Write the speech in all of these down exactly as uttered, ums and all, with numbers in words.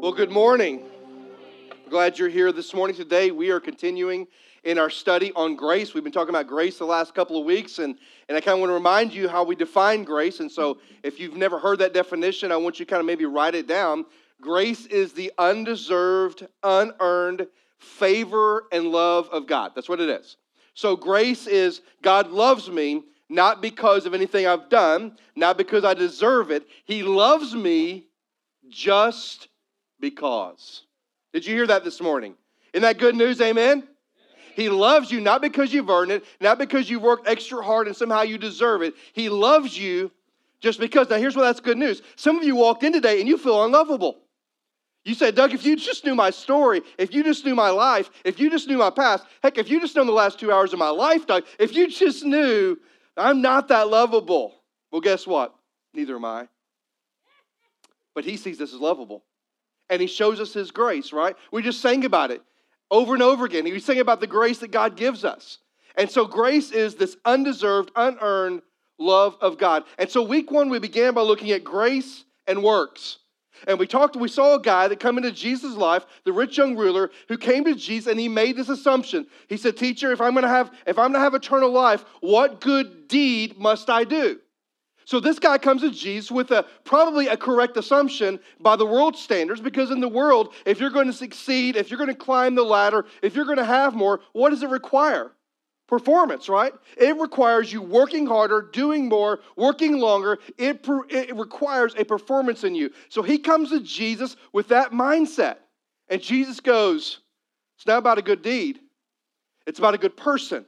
Well, good morning. Glad you're here this morning. Today we are continuing in our study on grace. We've been talking about grace the last couple of weeks, and, and I kind of want to remind you how we define grace. And so if you've never heard that definition, I want you to kind of maybe write it down. Grace is the undeserved, unearned favor and love of God. That's what it is. So grace is God loves me, not because of anything I've done, not because I deserve it. He loves me just because. Did you hear that this morning? Isn't that good news? Amen? He loves you not because you've earned it, not because you've worked extra hard and somehow you deserve it. He loves you just because. Now, here's why that's good news. Some of you walked in today and you feel unlovable. You say, Doug, if you just knew my story, if you just knew my life, if you just knew my past, heck, if you just knew the last two hours of my life, Doug, if you just knew I'm not that lovable. Well, guess what? Neither am I. But he sees this as lovable. And he shows us his grace, right? We just sang about it over and over again. We sang about the grace that God gives us. And so grace is this undeserved, unearned love of God. And so week one, we began by looking at grace and works. And we talked, we saw a guy that came into Jesus' life, the rich young ruler, who came to Jesus and he made this assumption. He said, teacher, if I'm going to have, if I'm going to have eternal life, what good deed must I do? So this guy comes to Jesus with a probably a correct assumption by the world's standards, because in the world, if you're going to succeed, if you're going to climb the ladder, if you're going to have more, what does it require? Performance, right? It requires you working harder, doing more, working longer. It, it requires a performance in you. So he comes to Jesus with that mindset. And Jesus goes, it's not about a good deed. It's about a good person.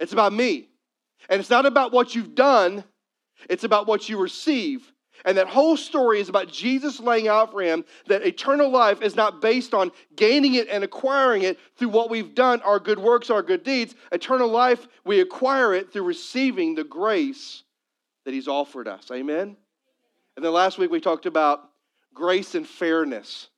It's about me. And it's not about what you've done. It's about what you receive. And that whole story is about Jesus laying out for him that eternal life is not based on gaining it and acquiring it through what we've done, our good works, our good deeds. Eternal life, we acquire it through receiving the grace that he's offered us. Amen? And then last week we talked about grace and fairness.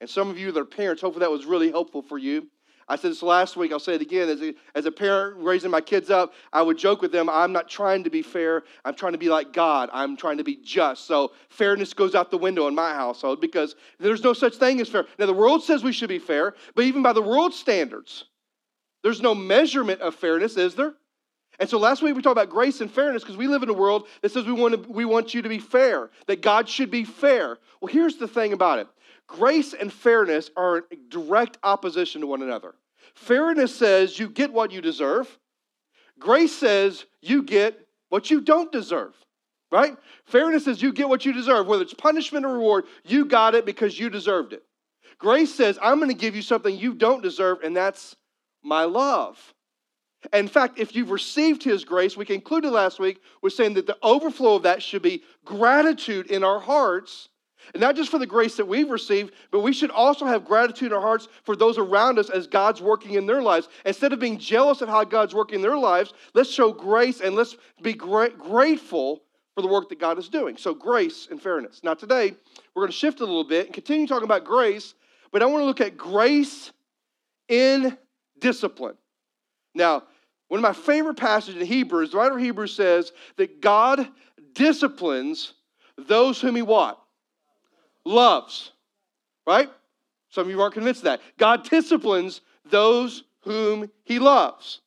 And some of you that are parents, hopefully that was really helpful for you. I said this last week, I'll say it again, as a, as a parent raising my kids up, I would joke with them, I'm not trying to be fair, I'm trying to be like God, I'm trying to be just. So fairness goes out the window in my household because there's no such thing as fair. Now the world says we should be fair, but even by the world's standards, there's no measurement of fairness, is there? And so last week we talked about grace and fairness because we live in a world that says we want to, we want you to be fair, that God should be fair. Well, here's the thing about it. Grace and fairness are in direct opposition to one another. Fairness says you get what you deserve. Grace says you get what you don't deserve, right? Fairness says you get what you deserve. Whether it's punishment or reward, you got it because you deserved it. Grace says I'm going to give you something you don't deserve, and that's my love. In fact, if you've received his grace, we concluded last week with saying that the overflow of that should be gratitude in our hearts. And not just for the grace that we've received, but we should also have gratitude in our hearts for those around us as God's working in their lives. Instead of being jealous at how God's working in their lives, let's show grace and let's be gra- grateful for the work that God is doing. So grace and fairness. Now today, we're going to shift a little bit and continue talking about grace, but I want to look at grace in discipline. Now, one of my favorite passages in Hebrews, the writer of Hebrews says that God disciplines those whom he what? Loves, right? Some of you aren't convinced of that. God disciplines those whom he loves.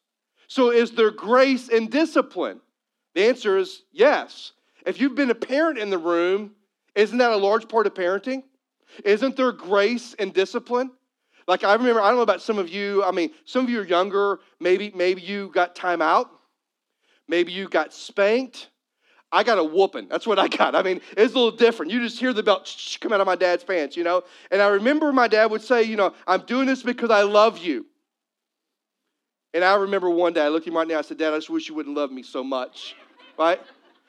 So is there grace in discipline? The answer is yes. If you've been a parent in the room, isn't that a large part of parenting? Isn't there grace in discipline? Like I remember, I don't know about some of you, I mean, some of you are younger, maybe, maybe you got time out, maybe you got spanked. I got a whooping. That's what I got. I mean, it's a little different. You just hear the belt sh- sh- come out of my dad's pants, you know? And I remember my dad would say, you know, I'm doing this because I love you. And I remember one day, I looked at him right now, I said, Dad, I just wish you wouldn't love me so much, right?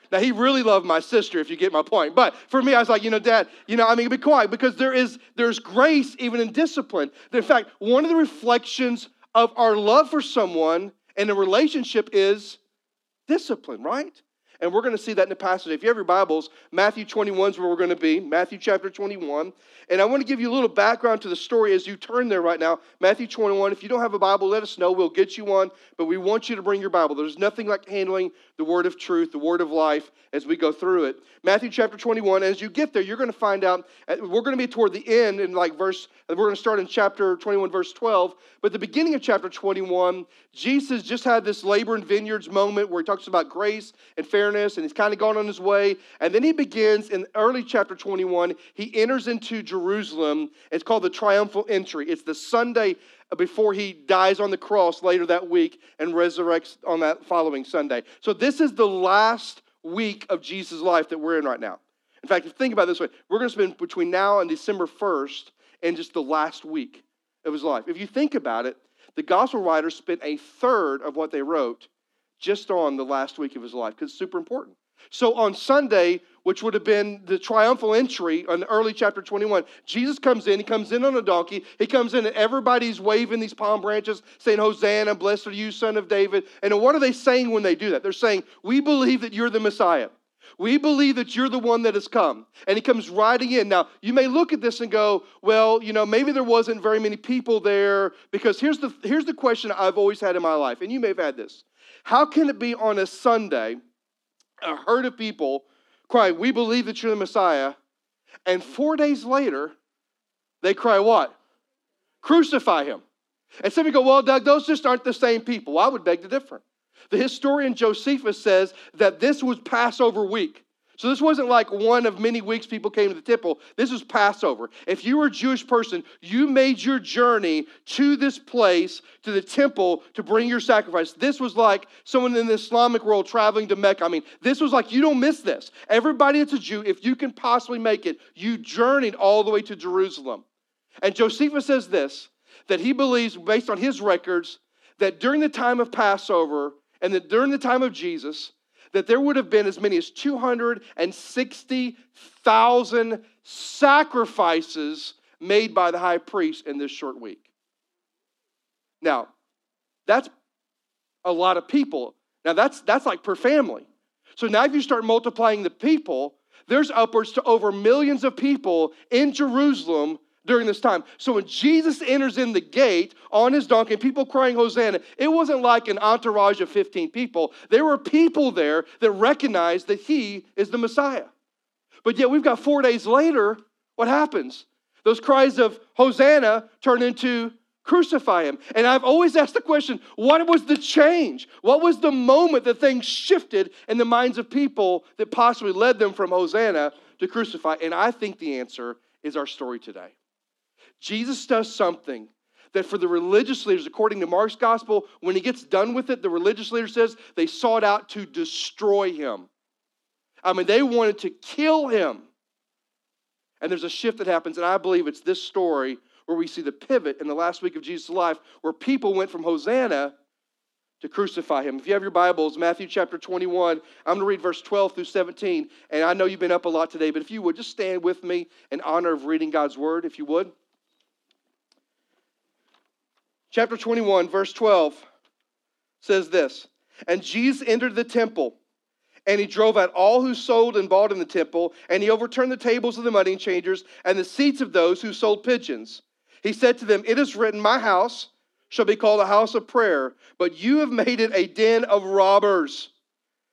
Now, he really loved my sister, if you get my point. But for me, I was like, you know, Dad, you know, I mean, be quiet because there is there's grace even in discipline. In fact, one of the reflections of our love for someone and a relationship is discipline, right? And we're going to see that in the passage. If you have your Bibles, Matthew twenty-one is where we're going to be. Matthew chapter twenty-one. And I want to give you a little background to the story as you turn there right now. Matthew twenty-one. If you don't have a Bible, let us know. We'll get you one. But we want you to bring your Bible. There's nothing like handling the word of truth, the word of life as we go through it. Matthew chapter twenty-one. As you get there, you're going to find out. We're going to be toward the end in like verse. We're going to start in chapter twenty-one, verse twelve. But the beginning of chapter twenty-one, Jesus just had this labor and vineyards moment where he talks about grace and fairness, and he's kind of gone on his way. And then he begins in early chapter twenty-one, he enters into Jerusalem. It's called the triumphal entry. It's the Sunday before he dies on the cross later that week and resurrects on that following Sunday. So this is the last week of Jesus' life that we're in right now. In fact, if you think about it this way, we're going to spend between now and December first and just the last week of his life. If you think about it, the gospel writers spent a third of what they wrote just on the last week of his life, because it's super important. So on Sunday, which would have been the triumphal entry on early chapter twenty-one, Jesus comes in, he comes in on a donkey, he comes in and everybody's waving these palm branches, saying, Hosanna, blessed are you, Son of David. And what are they saying when they do that? They're saying, we believe that you're the Messiah. We believe that you're the one that has come. And he comes riding in. Now, you may look at this and go, well, you know, maybe there wasn't very many people there, because here's the, here's the question I've always had in my life, and you may have had this. How can it be on a Sunday, a herd of people crying, we believe that you're the Messiah, and four days later, they cry what? Crucify him. And some people go, well, Doug, those just aren't the same people. Well, I would beg to differ. The historian Josephus says that this was Passover week. So this wasn't like one of many weeks people came to the temple. This was Passover. If you were a Jewish person, you made your journey to this place, to the temple, to bring your sacrifice. This was like someone in the Islamic world traveling to Mecca. I mean, this was like, you don't miss this. Everybody that's a Jew, if you can possibly make it, you journeyed all the way to Jerusalem. And Josephus says this, that he believes, based on his records, that during the time of Passover, and that during the time of Jesus, that there would have been as many as two hundred sixty thousand sacrifices made by the high priest in this short week. Now, that's a lot of people. Now, that's, that's like per family. So now if you start multiplying the people, there's upwards to over millions of people in Jerusalem during this time. So when Jesus enters in the gate on his donkey, people crying Hosanna, it wasn't like an entourage of fifteen people. There were people there that recognized that he is the Messiah. But yet we've got four days later, what happens? Those cries of Hosanna turn into crucify him. And I've always asked the question, what was the change? What was the moment that things shifted in the minds of people that possibly led them from Hosanna to crucify? And I think the answer is our story today. Jesus does something that for the religious leaders, according to Mark's gospel, when he gets done with it, the religious leader says they sought out to destroy him. I mean, they wanted to kill him. And there's a shift that happens, and I believe it's this story where we see the pivot in the last week of Jesus' life where people went from Hosanna to crucify him. If you have your Bibles, Matthew chapter twenty-one, I'm going to read verse twelve through seventeen, and I know you've been up a lot today, but if you would, just stand with me in honor of reading God's word, if you would. Chapter twenty-one, verse twelve says this, and Jesus entered the temple, and he drove out all who sold and bought in the temple, and he overturned the tables of the money changers and the seats of those who sold pigeons. He said to them, it is written, my house shall be called a house of prayer, but you have made it a den of robbers.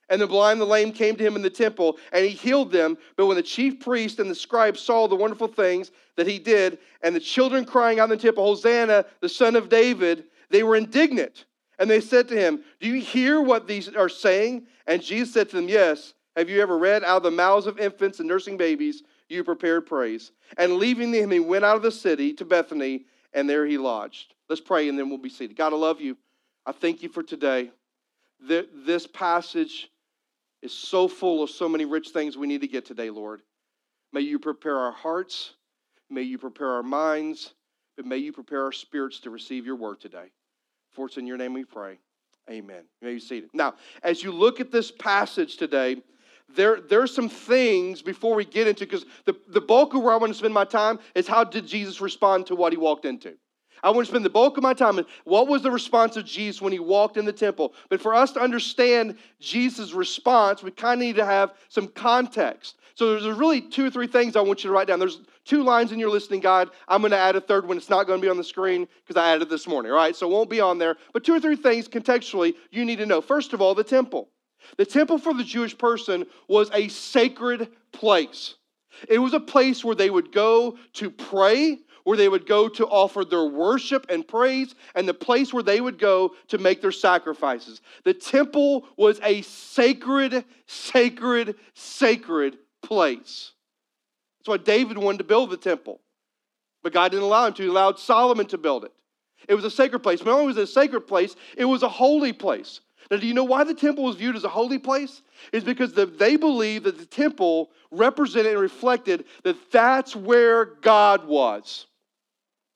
And the blind and the lame came to him in the temple, and he healed them. But when the chief priests and the scribes saw the wonderful things that he did, and the children crying out in the temple, Hosanna, the Son of David, they were indignant. And they said to him, do you hear what these are saying? And Jesus said to them, yes. Have you ever read, out of the mouths of infants and nursing babies, you prepared praise? And leaving them, he went out of the city to Bethany, and there he lodged. Let's pray, and then we'll be seated. God, I love you. I thank you for today. This passage is so full of so many rich things we need to get today, Lord. May you prepare our hearts. May you prepare our minds. But may you prepare our spirits to receive your word today. For it's in your name we pray. Amen. You may be seated. Now, as you look at this passage today, there, there are some things before we get into, because the, the bulk of where I want to spend my time is how did Jesus respond to what he walked into. I want to spend the bulk of my time. What was the response of Jesus when he walked in the temple? But for us to understand Jesus' response, we kind of need to have some context. So there's really two or three things I want you to write down. There's two lines in your listening guide. I'm going to add a third one. It's not going to be on the screen because I added this morning, all right? So it won't be on there. But two or three things contextually you need to know. First of all, the temple. The temple for the Jewish person was a sacred place. It was a place where they would go to pray, where they would go to offer their worship and praise, and the place where they would go to make their sacrifices. The temple was a sacred, sacred, sacred place. That's why David wanted to build the temple, but God didn't allow him to. He allowed Solomon to build it. It was a sacred place. Not only was it a sacred place, it was a holy place. Now, do you know why the temple was viewed as a holy place? It's because the, they believed that the temple represented and reflected that that's where God was.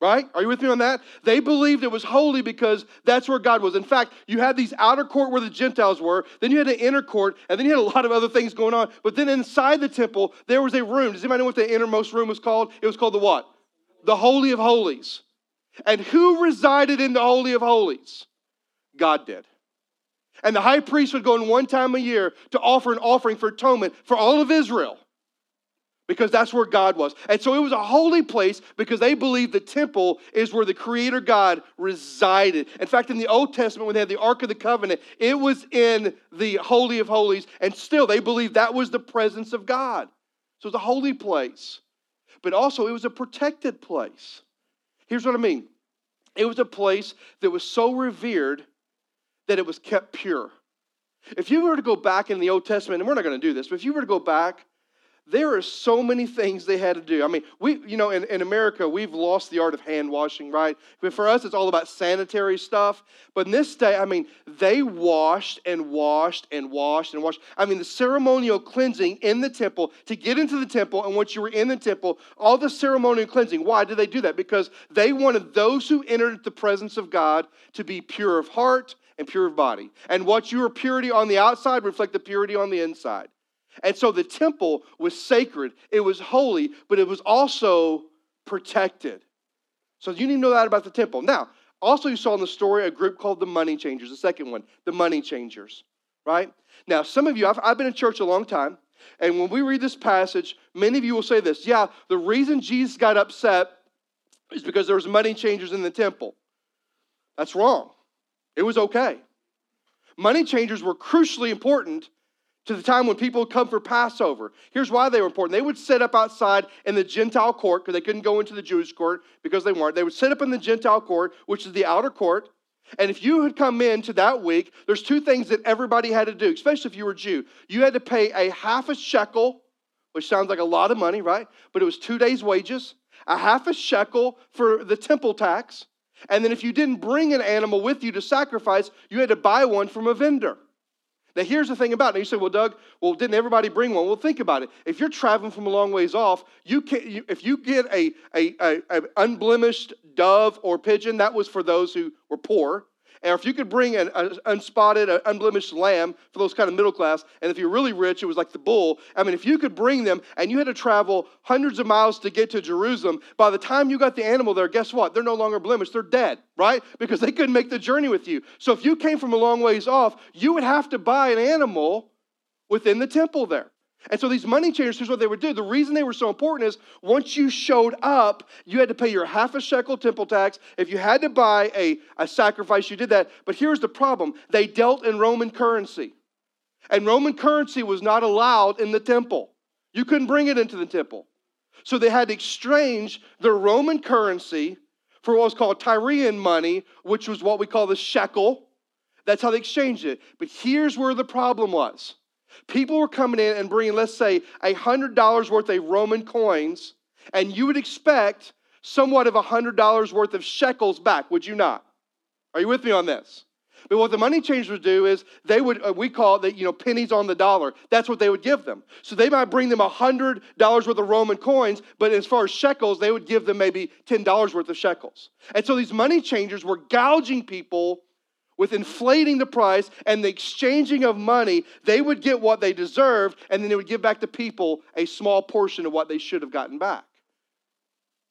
Right? Are you with me on that? They believed it was holy because that's where God was. In fact, you had these outer court where the Gentiles were, then you had the inner court, and then you had a lot of other things going on. But then inside the temple, there was a room. Does anybody know what the innermost room was called? It was called the what? The Holy of Holies. And who resided in the Holy of Holies? God did. And the high priest would go in one time a year to offer an offering for atonement for all of Israel, because that's where God was. And so it was a holy place because they believed the temple is where the Creator God resided. In fact, in the Old Testament, when they had the Ark of the Covenant, it was in the Holy of Holies, and still they believed that was the presence of God. So it was a holy place, but also it was a protected place. Here's what I mean. It was a place that was so revered that it was kept pure. If you were to go back in the Old Testament, and we're not going to do this, but if you were to go back, there are so many things they had to do. I mean, we, you know, in, in America, we've lost the art of hand washing, right? But for us, it's all about sanitary stuff. But in this day, I mean, they washed and washed and washed and washed. I mean, the ceremonial cleansing in the temple, to get into the temple, and once you were in the temple, all the ceremonial cleansing. Why did they do that? Because they wanted those who entered the presence of God to be pure of heart and pure of body. And what your purity on the outside reflect the purity on the inside. And so the temple was sacred. It was holy, but it was also protected. So you need to know that about the temple. Now, also you saw in the story a group called the money changers, the second one, the money changers, right? Now, some of you, I've, I've been in church a long time, and when we read this passage, many of you will say this, yeah, the reason Jesus got upset is because there was money changers in the temple. That's wrong. It was okay. Money changers were crucially important to the time when people would come for Passover. Here's why they were important. They would sit up outside in the Gentile court, because they couldn't go into the Jewish court because they weren't. They would sit up in the Gentile court, which is the outer court. And if you had come into that week, there's two things that everybody had to do, especially if you were Jew. You had to pay a half a shekel, which sounds like a lot of money, right? But it was two days' wages, a half a shekel for the temple tax. And then if you didn't bring an animal with you to sacrifice, you had to buy one from a vendor. Now, here's the thing about it. You say, well, Doug, well, didn't everybody bring one? Well, think about it. If you're traveling from a long ways off, you can't, you, if you get a, a, a, a unblemished dove or pigeon, that was for those who were poor. And if you could bring an a, unspotted, a unblemished lamb for those kind of middle class, and if you're really rich, it was like the bull. I mean, if you could bring them and you had to travel hundreds of miles to get to Jerusalem, by the time you got the animal there, guess what? They're no longer blemished. They're dead, right? Because they couldn't make the journey with you. So if you came from a long ways off, you would have to buy an animal within the temple there. And so these money changers, here's what they would do. The reason they were so important is once you showed up, you had to pay your half a shekel temple tax. If you had to buy a, a sacrifice, you did that. But here's the problem. They dealt in Roman currency. And Roman currency was not allowed in the temple. You couldn't bring it into the temple. So they had to exchange their Roman currency for what was called Tyrian money, which was what we call the shekel. That's how they exchanged it. But here's where the problem was. People were coming in and bringing, let's say, one hundred dollars worth of Roman coins, and you would expect somewhat of one hundred dollars worth of shekels back, would you not? Are you with me on this? But what the money changers would do is they would, uh, we call it, you know, pennies on the dollar. That's what they would give them. So they might bring them one hundred dollars worth of Roman coins, but as far as shekels, they would give them maybe ten dollars worth of shekels. And so these money changers were gouging people with inflating the price and the exchanging of money. They would get what they deserved, and then they would give back to people a small portion of what they should have gotten back.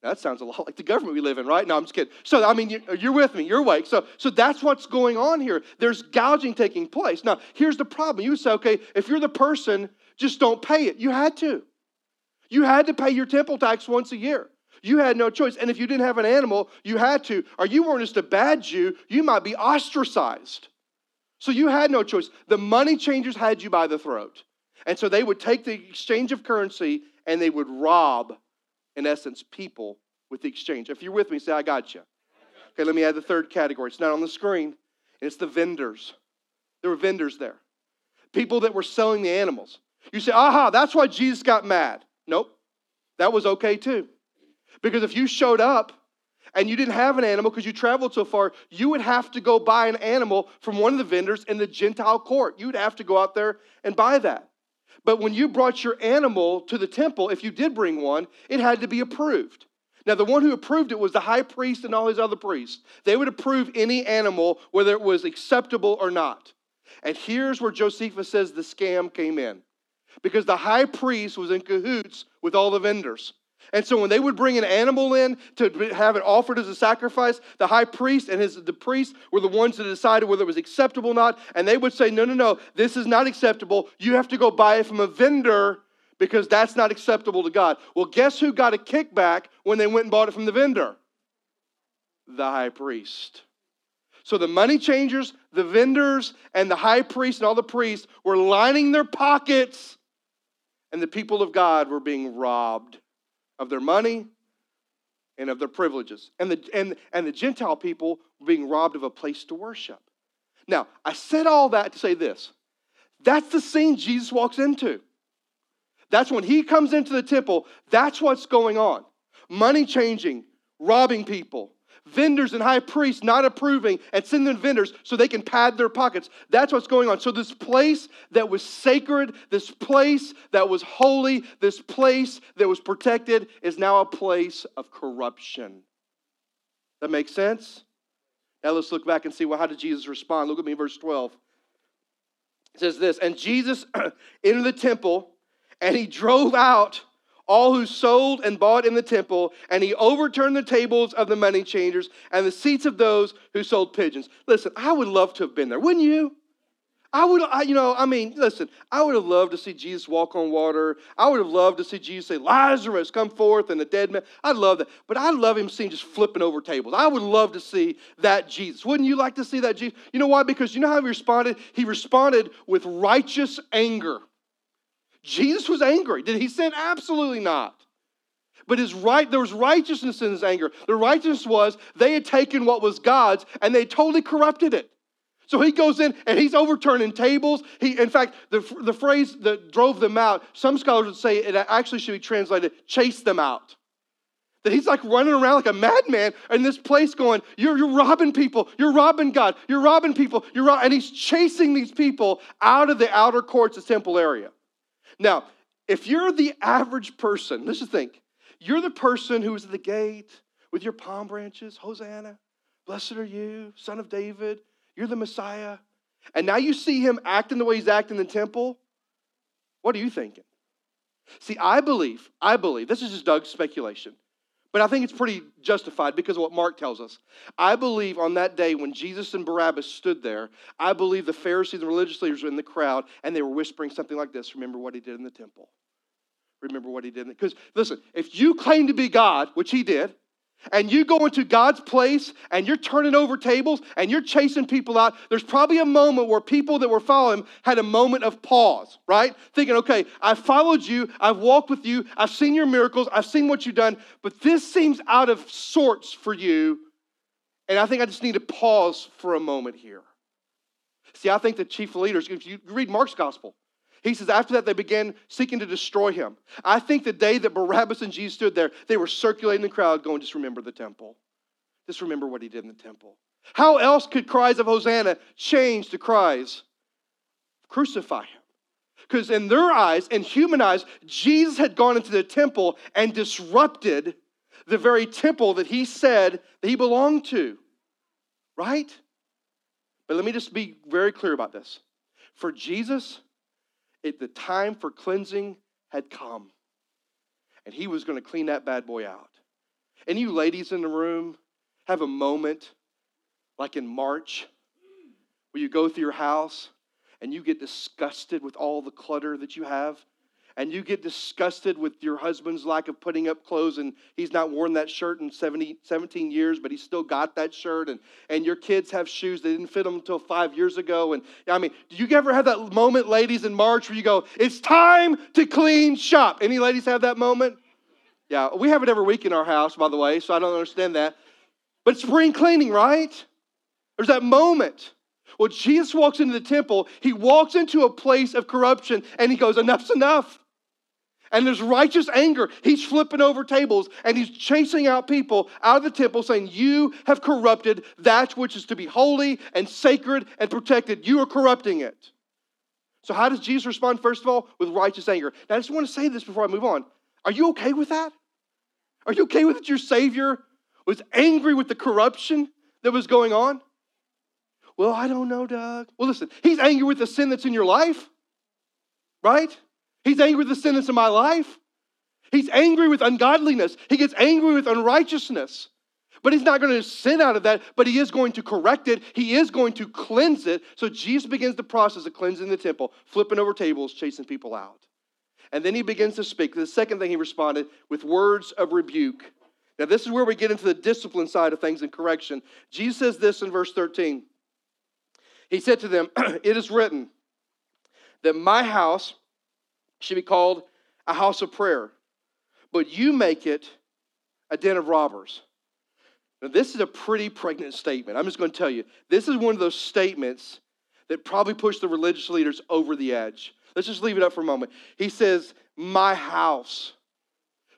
That sounds a lot like the government we live in, right? No, I'm just kidding. So, I mean, you're with me. You're awake. So, so that's what's going on here. There's gouging taking place. Now, here's the problem. You would say, okay, if you're the person, just don't pay it. You had to. You had to pay your temple tax once a year. You had no choice. And if you didn't have an animal, you had to. Or you weren't just a bad Jew. You might be ostracized. So you had no choice. The money changers had you by the throat. And so they would take the exchange of currency and they would rob, in essence, people with the exchange. If you're with me, say, I got you. Okay, let me add the third category. It's not on the screen. It's the vendors. There were vendors there. People that were selling the animals. You say, aha, that's why Jesus got mad. Nope. That was okay too. Because if you showed up and you didn't have an animal because you traveled so far, you would have to go buy an animal from one of the vendors in the Gentile court. You'd have to go out there and buy that. But when you brought your animal to the temple, if you did bring one, it had to be approved. Now, the one who approved it was the high priest and all his other priests. They would approve any animal, whether it was acceptable or not. And here's where Josephus says the scam came in. Because the high priest was in cahoots with all the vendors. And so when they would bring an animal in to have it offered as a sacrifice, the high priest and his, the priests were the ones that decided whether it was acceptable or not. And they would say, no, no, no, this is not acceptable. You have to go buy it from a vendor because that's not acceptable to God. Well, guess who got a kickback when they went and bought it from the vendor? The high priest. So the money changers, the vendors, and the high priest and all the priests were lining their pockets. And the people of God were being robbed of their money, and of their privileges. And the, and, and the Gentile people were being robbed of a place to worship. Now, I said all that to say this. That's the scene Jesus walks into. That's when he comes into the temple. That's what's going on. Money changing, robbing people. Vendors and high priests not approving and sending vendors so they can pad their pockets. That's what's going on. So this place that was sacred, this place that was holy, this place that was protected is now a place of corruption. That makes sense? Now let's look back and see, well, how did Jesus respond? Look at me in verse twelve. It says this, and Jesus entered the temple and he drove out all who sold and bought in the temple, and he overturned the tables of the money changers and the seats of those who sold pigeons. Listen, I would love to have been there, wouldn't you? I would, I, you know, I mean, listen, I would have loved to see Jesus walk on water. I would have loved to see Jesus say, Lazarus, come forth, and the dead man. I'd love that. But I'd love him seeing just flipping over tables. I would love to see that Jesus. Wouldn't you like to see that Jesus? You know why? Because you know how he responded? He responded with righteous anger. Jesus was angry. Did he sin? Absolutely not. But his right, there was righteousness in his anger. The righteousness was they had taken what was God's and they totally corrupted it. So he goes in and he's overturning tables. He, in fact, the, the phrase that drove them out, some scholars would say it actually should be translated, chase them out. That he's like running around like a madman in this place going, you're, you're robbing people, you're robbing God, you're robbing people, you're rob-, and he's chasing these people out of the outer courts of the temple area. Now, if you're the average person, let's just think, you're the person who was at the gate with your palm branches, Hosanna, blessed are you, son of David, you're the Messiah. And now you see him acting the way he's acting in the temple. What are you thinking? See, I believe, I believe, this is just Doug's speculation, but I think it's pretty justified because of what Mark tells us. I believe on that day when Jesus and Barabbas stood there, I believe the Pharisees and religious leaders were in the crowd and they were whispering something like this, remember what he did in the temple. Remember what he did in the temple. Because listen, if you claim to be God, which he did, and you go into God's place and you're turning over tables and you're chasing people out, there's probably a moment where people that were following him had a moment of pause, right? Thinking, okay, I've followed you, I've walked with you, I've seen your miracles, I've seen what you've done, but this seems out of sorts for you, and I think I just need to pause for a moment here. See, I think the chief leaders, if you read Mark's gospel, he says, after that, they began seeking to destroy him. I think the day that Barabbas and Jesus stood there, they were circulating the crowd going, just remember the temple. Just remember what he did in the temple. How else could cries of Hosanna change to cries? Crucify him. Because in their eyes, in human eyes, Jesus had gone into the temple and disrupted the very temple that he said that he belonged to. Right? But let me just be very clear about this. For Jesus, It, the time for cleansing had come. And he was going to clean that bad boy out. And you ladies in the room, have a moment like in March where you go through your house and you get disgusted with all the clutter that you have. And you get disgusted with your husband's lack of putting up clothes, and he's not worn that shirt in seventeen years, but he's still got that shirt. And, and your kids have shoes that didn't fit them until five years ago. And I mean, do you ever have that moment, ladies, in March where you go, it's time to clean shop? Any ladies have that moment? Yeah, we have it every week in our house, by the way, so I don't understand that. But it's spring cleaning, right? There's that moment. Well, Jesus walks into the temple. He walks into a place of corruption, and he goes, enough's enough. And there's righteous anger. He's flipping over tables and he's chasing out people out of the temple saying, you have corrupted that which is to be holy and sacred and protected. You are corrupting it. So how does Jesus respond? First of all, with righteous anger. Now, I just want to say this before I move on. Are you okay with that? Are you okay with that your Savior was angry with the corruption that was going on? Well, I don't know, Doug. Well, listen, he's angry with the sin that's in your life, right? He's angry with the sin that's in my life. He's angry with ungodliness. He gets angry with unrighteousness. But he's not going to sin out of that, but he is going to correct it. He is going to cleanse it. So Jesus begins the process of cleansing the temple, flipping over tables, chasing people out. And then he begins to speak. The second thing he responded with words of rebuke. Now this is where we get into the discipline side of things and correction. Jesus says this in verse thirteen. He said to them, it is written that my house should be called a house of prayer, but you make it a den of robbers. Now, this is a pretty pregnant statement. I'm just going to tell you. This is one of those statements that probably pushed the religious leaders over the edge. Let's just leave it up for a moment. He says, my house.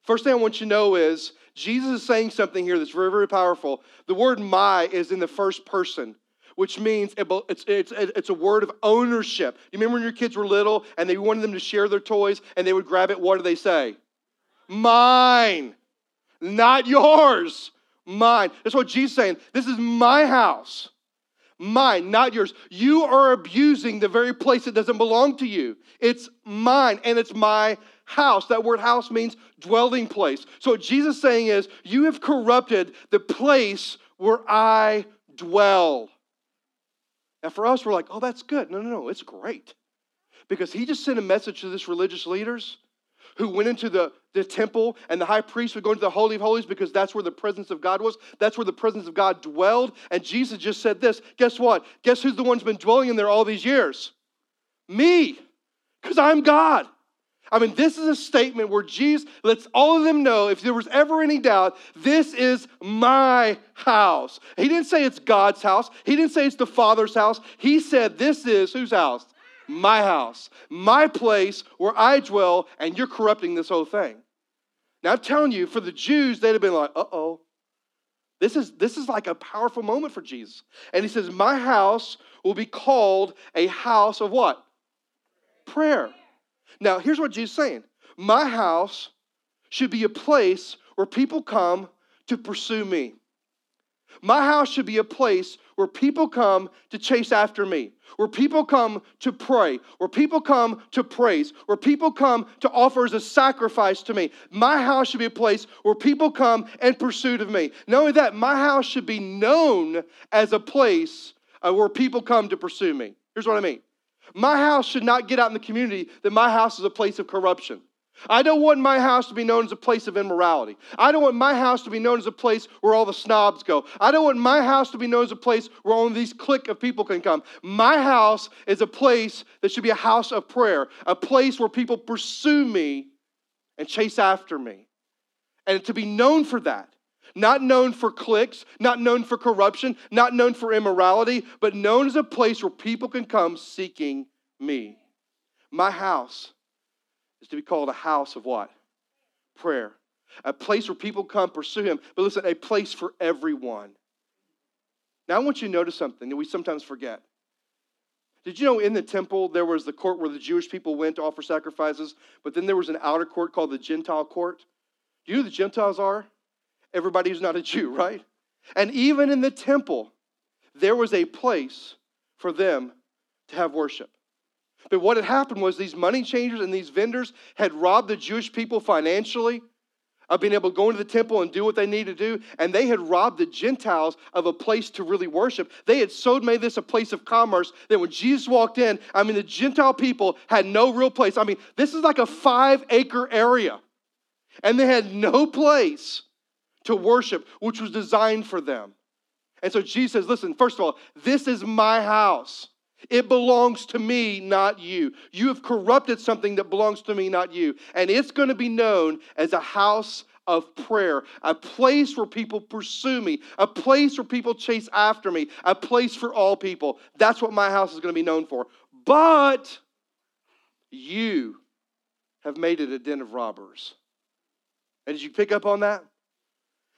First thing I want you to know is Jesus is saying something here that's very, very powerful. The word my is in the first person, which means it's, it's, it's a word of ownership. You remember when your kids were little and they wanted them to share their toys and they would grab it, what do they say? Mine, not yours, mine. That's what Jesus is saying. This is my house, mine, not yours. You are abusing the very place that doesn't belong to you. It's mine and it's my house. That word house means dwelling place. So what Jesus is saying is you have corrupted the place where I dwell. Now, for us, we're like, oh, that's good. No, no, no, it's great. Because he just sent a message to this religious leaders who went into the, the temple, and the high priest would go into the Holy of Holies because that's where the presence of God was. That's where the presence of God dwelled. And Jesus just said this, guess what? Guess who's the one who's been dwelling in there all these years? Me, because I'm God. I mean, this is a statement where Jesus lets all of them know, if there was ever any doubt, this is my house. He didn't say it's God's house. He didn't say it's the Father's house. He said, this is whose house? My house. My place where I dwell, and you're corrupting this whole thing. Now, I'm telling you, for the Jews, they'd have been like, uh-oh. This is, this is like a powerful moment for Jesus. And he says, my house will be called a house of what? Prayer. Now, here's what Jesus is saying. My house should be a place where people come to pursue me. My house should be a place where people come to chase after me, where people come to pray, where people come to praise, where people come to offer as a sacrifice to me. My house should be a place where people come in pursuit of me. Not only that, my house should be known as a place uh, where people come to pursue me. Here's what I mean. My house should not get out in the community that my house is a place of corruption. I don't want my house to be known as a place of immorality. I don't want my house to be known as a place where all the snobs go. I don't want my house to be known as a place where only these clique of people can come. My house is a place that should be a house of prayer, a place where people pursue me and chase after me. And to be known for that. Not known for cliques, not known for corruption, not known for immorality, but known as a place where people can come seeking me. My house is to be called a house of what? Prayer. A place where people come pursue him. But listen, a place for everyone. Now I want you to notice something that we sometimes forget. Did you know in the temple there was the court where the Jewish people went to offer sacrifices, but then there was an outer court called the Gentile court? Do you know who the Gentiles are? Everybody who's not a Jew, right? And even in the temple, there was a place for them to have worship. But what had happened was these money changers and these vendors had robbed the Jewish people financially of being able to go into the temple and do what they need to do. And they had robbed the Gentiles of a place to really worship. They had so made this a place of commerce that when Jesus walked in, I mean, the Gentile people had no real place. I mean, this is like a five-acre area. And they had no place to worship, which was designed for them. And so Jesus says, listen, first of all, this is my house. It belongs to me, not you. You have corrupted something that belongs to me, not you. And it's going to be known as a house of prayer, a place where people pursue me, a place where people chase after me, a place for all people. That's what my house is going to be known for. But you have made it a den of robbers. And did you pick up on that?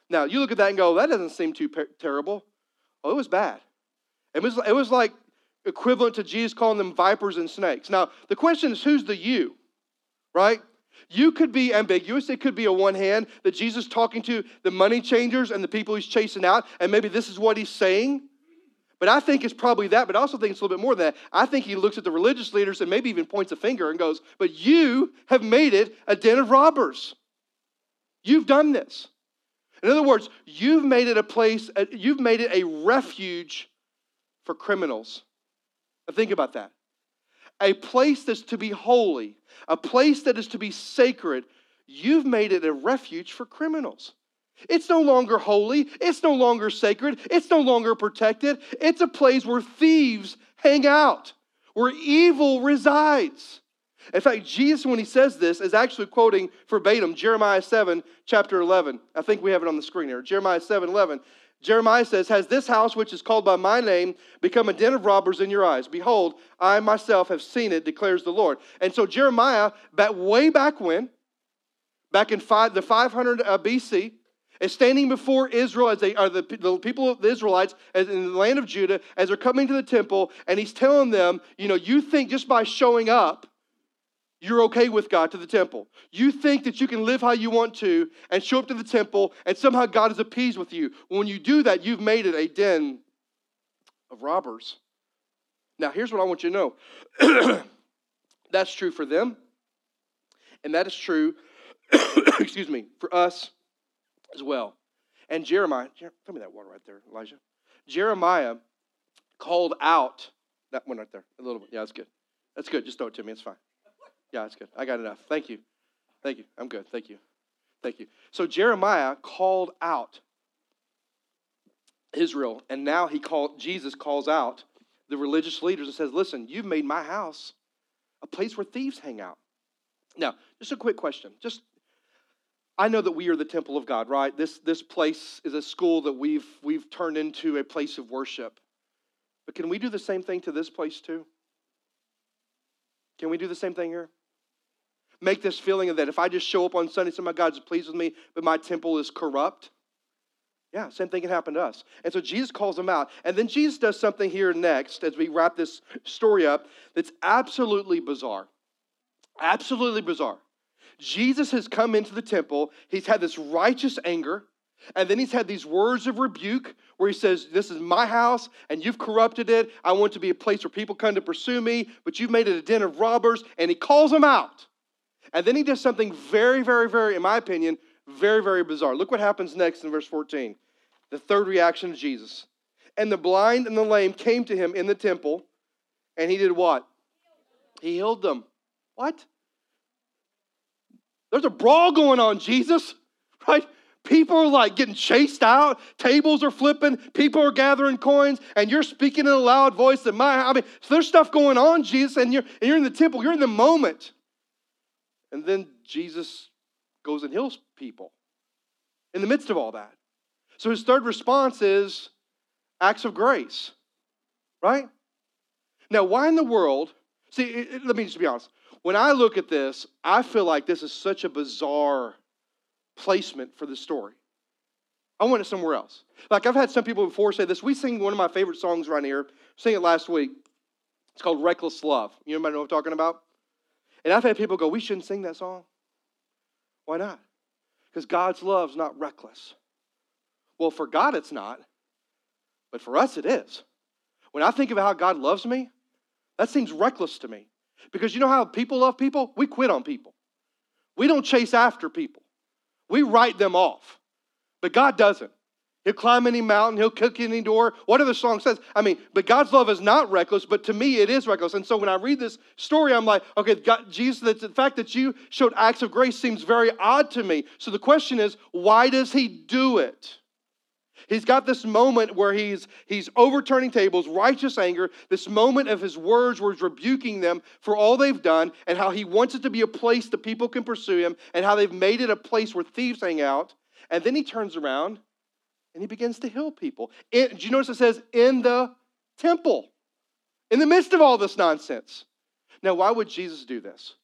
Now, you look at that and go, that doesn't seem too per- terrible. Oh, it was bad. It was, it was like equivalent to Jesus calling them vipers and snakes. Now, the question is, who's the you, right? You could be ambiguous. It could be a one hand that Jesus talking to the money changers and the people he's chasing out, and maybe this is what he's saying. But I think it's probably that, but I also think it's a little bit more than that. I think he looks at the religious leaders and maybe even points a finger and goes, but you have made it a den of robbers. You've done this. In other words, you've made it a place, you've made it a refuge for criminals. Now think about that. A place that's to be holy, a place that is to be sacred, you've made it a refuge for criminals. It's no longer holy, it's no longer sacred, it's no longer protected. It's a place where thieves hang out, where evil resides. In fact, Jesus, when he says this, is actually quoting verbatim Jeremiah seven, chapter eleven. I think we have it on the screen here. Jeremiah seven eleven. Jeremiah says, has this house, which is called by my name, become a den of robbers in your eyes? Behold, I myself have seen it, declares the Lord. And so Jeremiah, back way back when, back in five, the five hundred B C, is standing before Israel, as they are the, the people of the Israelites as in the land of Judah, as they're coming to the temple, and he's telling them, you know, you think just by showing up, you're okay with God to the temple. You think that you can live how you want to and show up to the temple and somehow God is appeased with you. When you do that, you've made it a den of robbers. Now, here's what I want you to know. That's true for them. And that is true, excuse me, for us as well. And Jeremiah, tell me that one right there, Elijah. Jeremiah called out, that one right there, a little bit. Yeah, that's good. That's good. Just throw it to me. It's fine. Yeah, that's good. I got enough. Thank you. Thank you. I'm good. Thank you. Thank you. So Jeremiah called out Israel, and now he called, Jesus calls out the religious leaders and says, listen, you've made my house a place where thieves hang out. Now, just a quick question. Just, I know that we are the temple of God, right? This this place is a school that we've we've turned into a place of worship. But can we do the same thing to this place too? Can we do the same thing here? Make this feeling of that if I just show up on Sunday, say, my God's pleased with me, but my temple is corrupt. Yeah, same thing can happen to us. And so Jesus calls them out. And then Jesus does something here next as we wrap this story up that's absolutely bizarre. Absolutely bizarre. Jesus has come into the temple. He's had this righteous anger. And then he's had these words of rebuke where he says, this is my house and you've corrupted it. I want it to be a place where people come to pursue me, but you've made it a den of robbers. And he calls them out. And then he does something very, very, very, in my opinion, very, very bizarre. Look what happens next in verse fourteen. The third reaction of Jesus. And the blind and the lame came to him in the temple, and he did what? He healed them. What? There's a brawl going on, Jesus, right? People are like getting chased out. Tables are flipping. People are gathering coins. And you're speaking in a loud voice in my, I mean, so there's stuff going on, Jesus. And you're, and you're in the temple. You're in the moment. And then Jesus goes and heals people in the midst of all that. So his third response is acts of grace, right? Now, why in the world? See, it, it, let me just be honest. When I look at this, I feel like this is such a bizarre placement for the story. I want it somewhere else. Like I've had some people before say this. We sing one of my favorite songs right here. Sang it last week. It's called Reckless Love. You know what I'm talking about? And I've had people go, we shouldn't sing that song. Why not? Because God's love's not reckless. Well, for God it's not, but for us it is. When I think about how God loves me, that seems reckless to me. Because you know how people love people? We quit on people. We don't chase after people. We write them off. But God doesn't. He'll climb any mountain. He'll kick any door. Whatever the song says. I mean, but God's love is not reckless, but to me it is reckless. And so when I read this story, I'm like, okay, God, Jesus, the fact that you showed acts of grace seems very odd to me. So the question is, why does he do it? He's got this moment where he's, he's overturning tables, righteous anger, this moment of his words where he's rebuking them for all they've done and how he wants it to be a place that people can pursue him and how they've made it a place where thieves hang out. And then he turns around and he begins to heal people. It, do you notice it says in the temple, in the midst of all this nonsense? Now, why would Jesus do this?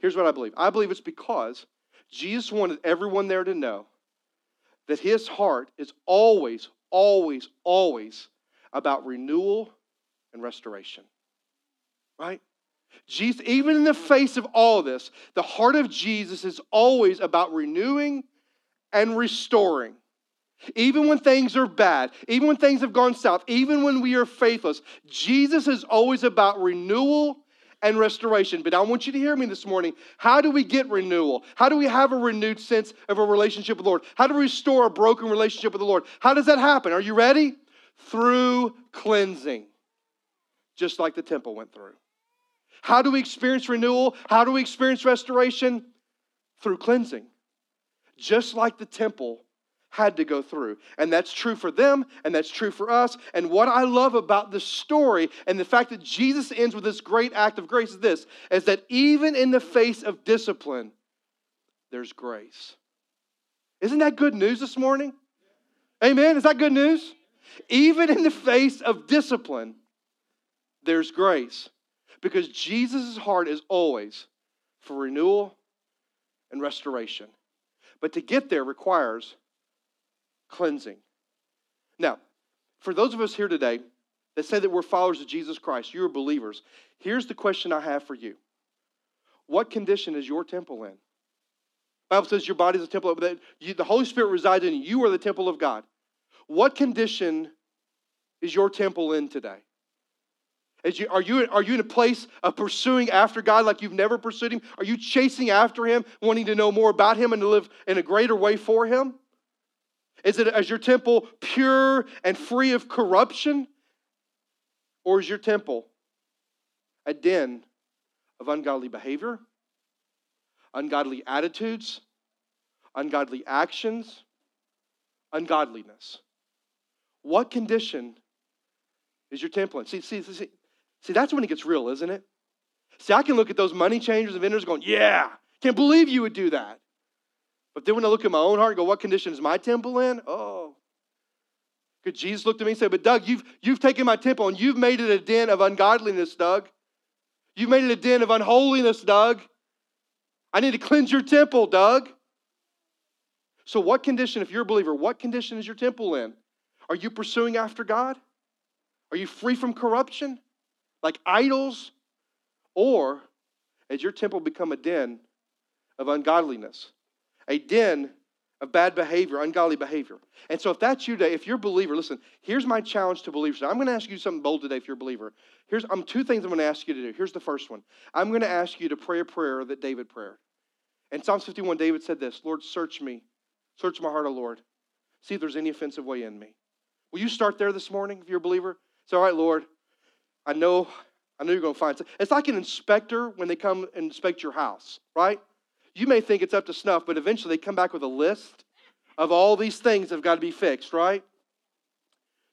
Here's what I believe. I believe it's because Jesus wanted everyone there to know that his heart is always, always, always about renewal and restoration, right? Jesus, even in the face of all this, the heart of Jesus is always about renewing and restoring. Even when things are bad, even when things have gone south, even when we are faithless, Jesus is always about renewal and restoration. But I want you to hear me this morning. How do we get renewal? How do we have a renewed sense of a relationship with the Lord? How do we restore a broken relationship with the Lord? How does that happen? Are you ready? Through cleansing, just like the temple went through. How do we experience renewal? How do we experience restoration? Through cleansing, just like the temple had to go through. And that's true for them, and that's true for us. And what I love about this story and the fact that Jesus ends with this great act of grace is this, is that even in the face of discipline, there's grace. Isn't that good news this morning? Amen? Is that good news? Even in the face of discipline, there's grace. Because Jesus' heart is always for renewal and restoration. But to get there requires cleansing. Now, for those of us here today that say that we're followers of Jesus Christ, you're believers, here's the question I have for you. What condition is your temple in? The Bible says your body is a temple, that you, the Holy Spirit resides in you. You are the temple of God. What condition is your temple in today? As you, are, you, are you in a place of pursuing after God like you've never pursued him? Are you chasing after him, wanting to know more about him and to live in a greater way for him? Is it as your temple pure and free of corruption? Or is your temple a den of ungodly behavior, ungodly attitudes, ungodly actions, ungodliness? What condition is your temple in? See, see, see, see, that's when it gets real, isn't it? See, I can look at those money changers and vendors going, yeah, can't believe you would do that. But then when I look at my own heart and go, what condition is my temple in? Oh. Because Jesus looked at me and said, but Doug, you've, you've taken my temple and you've made it a den of ungodliness, Doug. You've made it a den of unholiness, Doug. I need to cleanse your temple, Doug. So what condition, if you're a believer, what condition is your temple in? Are you pursuing after God? Are you free from corruption, like idols? Or has your temple become a den of ungodliness? A den of bad behavior, ungodly behavior. And so if that's you today, if you're a believer, listen, here's my challenge to believers. I'm going to ask you something bold today if you're a believer. Here's um, two things I'm going to ask you to do. Here's the first one. I'm going to ask you to pray a prayer that David prayed. In Psalms fifty-one, David said this, Lord, search me. Search my heart, O Lord. See if there's any offensive way in me. Will you start there this morning if you're a believer? Say, all right, Lord, I know, I know you're going to find something. It's like an inspector when they come and inspect your house, right? You may think it's up to snuff, but eventually they come back with a list of all these things that have got to be fixed, right?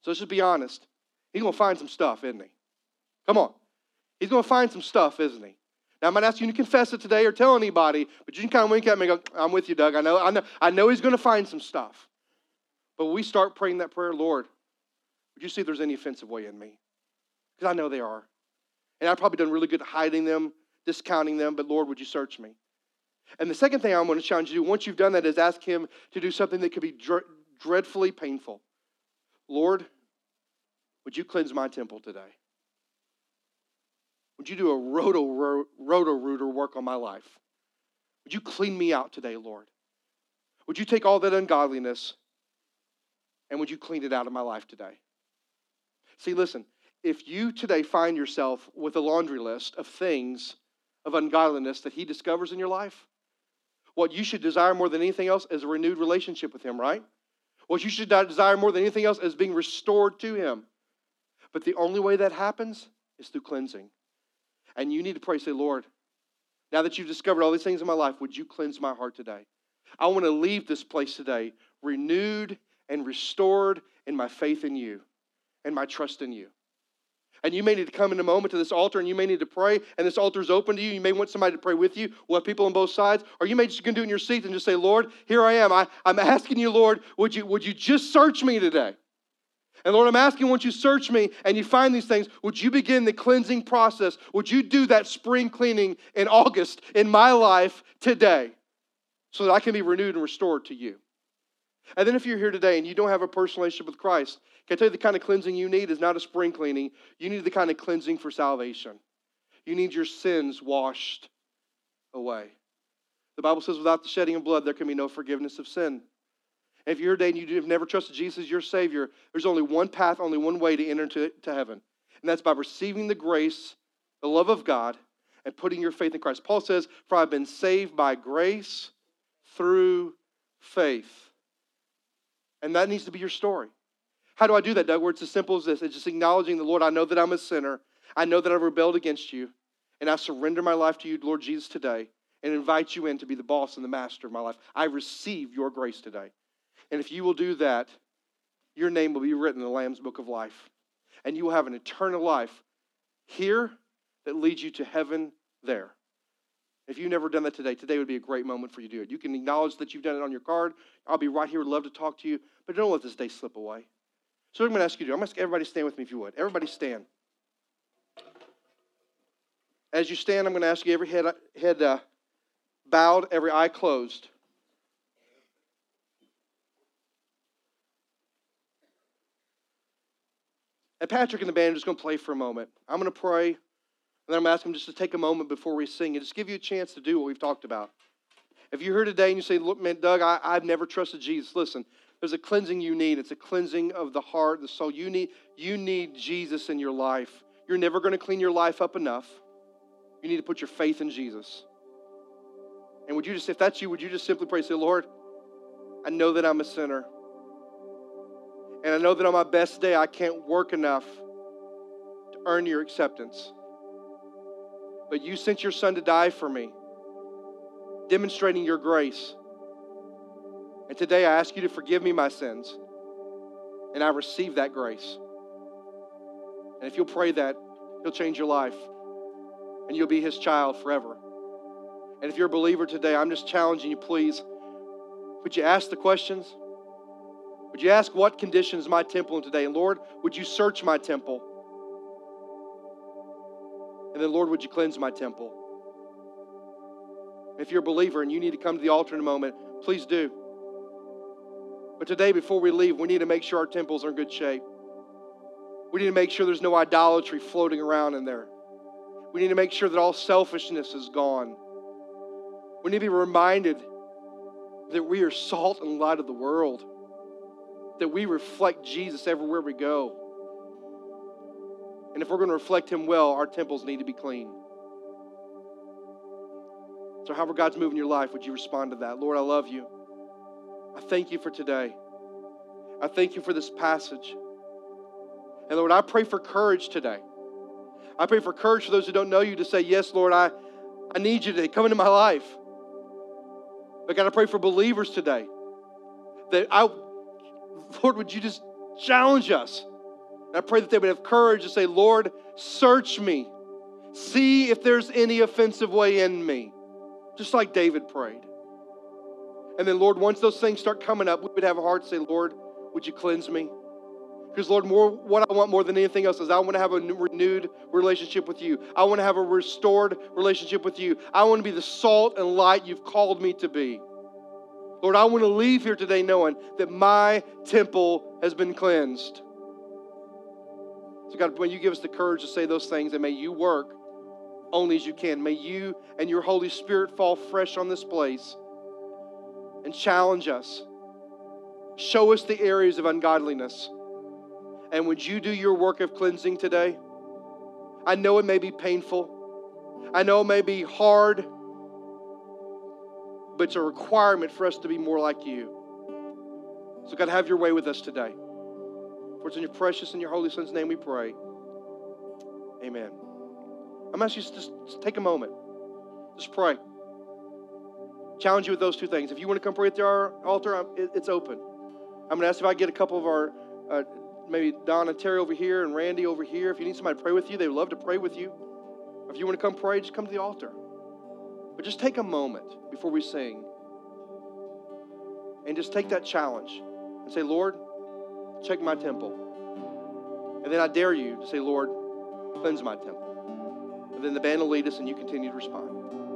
So let's just be honest. He's going to find some stuff, isn't he? Come on. He's going to find some stuff, isn't he? Now, I'm not asking you to confess it today or tell anybody, but you can kind of wink at me and go, I'm with you, Doug. I know, I know, I know he's going to find some stuff. But when we start praying that prayer, Lord, would you see if there's any offensive way in me? Because I know they are. And I've probably done really good hiding them, discounting them, but Lord, would you search me? And the second thing I want to challenge you to do, once you've done that, is ask him to do something that could be dr- dreadfully painful. Lord, would you cleanse my temple today? Would you do a roto rooter work on my life? Would you clean me out today, Lord? Would you take all that ungodliness and would you clean it out of my life today? See, listen, if you today find yourself with a laundry list of things of ungodliness that he discovers in your life, what you should desire more than anything else is a renewed relationship with him, right? What you should desire more than anything else is being restored to him. But the only way that happens is through cleansing. And you need to pray, say, Lord, now that you've discovered all these things in my life, would you cleanse my heart today? I want to leave this place today renewed and restored in my faith in you and my trust in you. And you may need to come in a moment to this altar, and you may need to pray, and this altar is open to you. You may want somebody to pray with you. We'll have people on both sides. Or you may just can do it in your seat and just say, Lord, here I am. I, I'm asking you, Lord, would you, would you just search me today? And Lord, I'm asking, once you search me and you find these things, would you begin the cleansing process? Would you do that spring cleaning in August in my life today so that I can be renewed and restored to you? And then if you're here today and you don't have a personal relationship with Christ, can I tell you the kind of cleansing you need is not a spring cleaning. You need the kind of cleansing for salvation. You need your sins washed away. The Bible says without the shedding of blood, there can be no forgiveness of sin. And if you're here today and you have never trusted Jesus as your Savior, there's only one path, only one way to enter into to heaven. And that's by receiving the grace, the love of God, and putting your faith in Christ. Paul says, for I've been saved by grace through faith. And that needs to be your story. How do I do that, Doug? Well, it's as simple as this. It's just acknowledging the Lord, I know that I'm a sinner. I know that I've rebelled against you. And I surrender my life to you, Lord Jesus, today, and invite you in to be the boss and the master of my life. I receive your grace today. And if you will do that, your name will be written in the Lamb's Book of Life. And you will have an eternal life here that leads you to heaven there. If you've never done that today, today would be a great moment for you to do it. You can acknowledge that you've done it on your card. I'll be right here. Would love to talk to you. But don't let this day slip away. So I'm going to ask you to do. I'm going to ask everybody to stand with me if you would. Everybody stand. As you stand, I'm going to ask you every head, head uh, bowed, every eye closed. And Patrick and the band are just going to play for a moment. I'm going to pray, and then I'm going to ask them just to take a moment before we sing and just give you a chance to do what we've talked about. If you're here today and you say, look, man, Doug, I, I've never trusted Jesus. Listen. There's a cleansing you need. It's a cleansing of the heart, the soul. You need, you need Jesus in your life. You're never going to clean your life up enough. You need to put your faith in Jesus. And would you just, if that's you, would you just simply pray, say, Lord, I know that I'm a sinner. And I know that on my best day, I can't work enough to earn your acceptance. But you sent your son to die for me, demonstrating your grace. And today I ask you to forgive me my sins. And I receive that grace. And if you'll pray that, he'll change your life. And you'll be his child forever. And if you're a believer today, I'm just challenging you, please. Would you ask the questions? Would you ask what condition is my temple in today? And Lord, would you search my temple? And then Lord, would you cleanse my temple? If you're a believer and you need to come to the altar in a moment, please do. But today, before we leave, we need to make sure our temples are in good shape. We need to make sure there's no idolatry floating around in there. We need to make sure that all selfishness is gone. We need to be reminded that we are salt and light of the world, that we reflect Jesus everywhere we go. And if we're going to reflect him well, our temples need to be clean. So however God's moving your life, would you respond to that? Lord, I love you. I thank you for today. I thank you for this passage. And Lord, I pray for courage today. I pray for courage for those who don't know you to say, yes, Lord, I, I need you today. Come into my life. But God, I pray for believers today. That I, Lord, would you just challenge us? And I pray that they would have courage to say, Lord, search me. See if there's any offensive way in me. Just like David prayed. And then, Lord, once those things start coming up, we would have a heart to say, Lord, would you cleanse me? Because, Lord, more, what I want more than anything else is I want to have a new, renewed relationship with you. I want to have a restored relationship with you. I want to be the salt and light you've called me to be. Lord, I want to leave here today knowing that my temple has been cleansed. So, God, when you give us the courage to say those things, and may you work only as you can. May you and your Holy Spirit fall fresh on this place. And challenge us. Show us the areas of ungodliness. And would you do your work of cleansing today? I know it may be painful. I know it may be hard. but it's a requirement for us to be more like you. So God, have your way with us today. For it's in your precious and your holy Son's name we pray. Amen. I'm asking you to just, just take a moment. Just pray. Challenge you with those two things. If you want to come pray at the altar, I'm, it's open. I'm going to ask if I get a couple of our, uh, maybe Don and Terry over here and Randy over here. If you need somebody to pray with you, they would love to pray with you. If you want to come pray, just come to the altar. But just take a moment before we sing. And just take that challenge and say, Lord, check my temple. And then I dare you to say, Lord, cleanse my temple. And then the band will lead us and you continue to respond.